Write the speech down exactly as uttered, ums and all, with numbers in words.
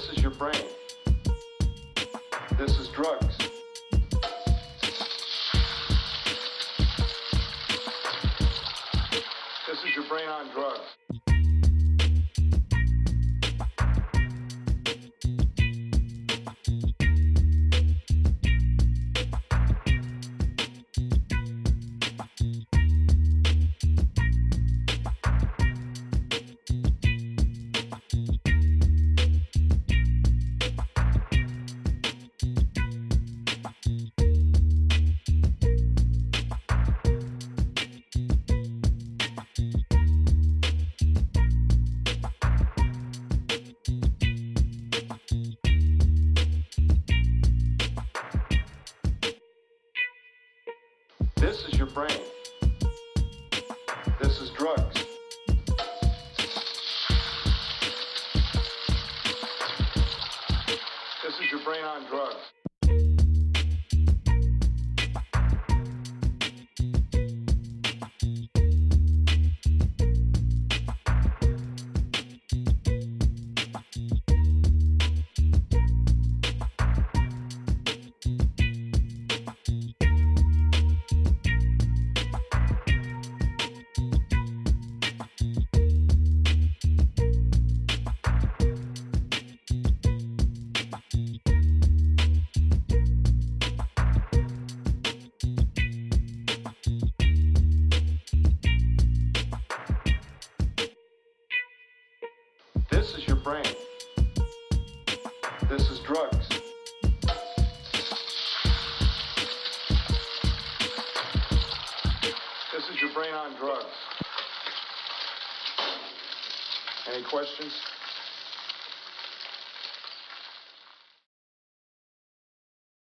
This is your brain. This is drugs. This is your brain on drugs. This is your brain. This is drugs. This is your brain on drugs. This is your brain. This is drugs. This is your brain on drugs. Any questions?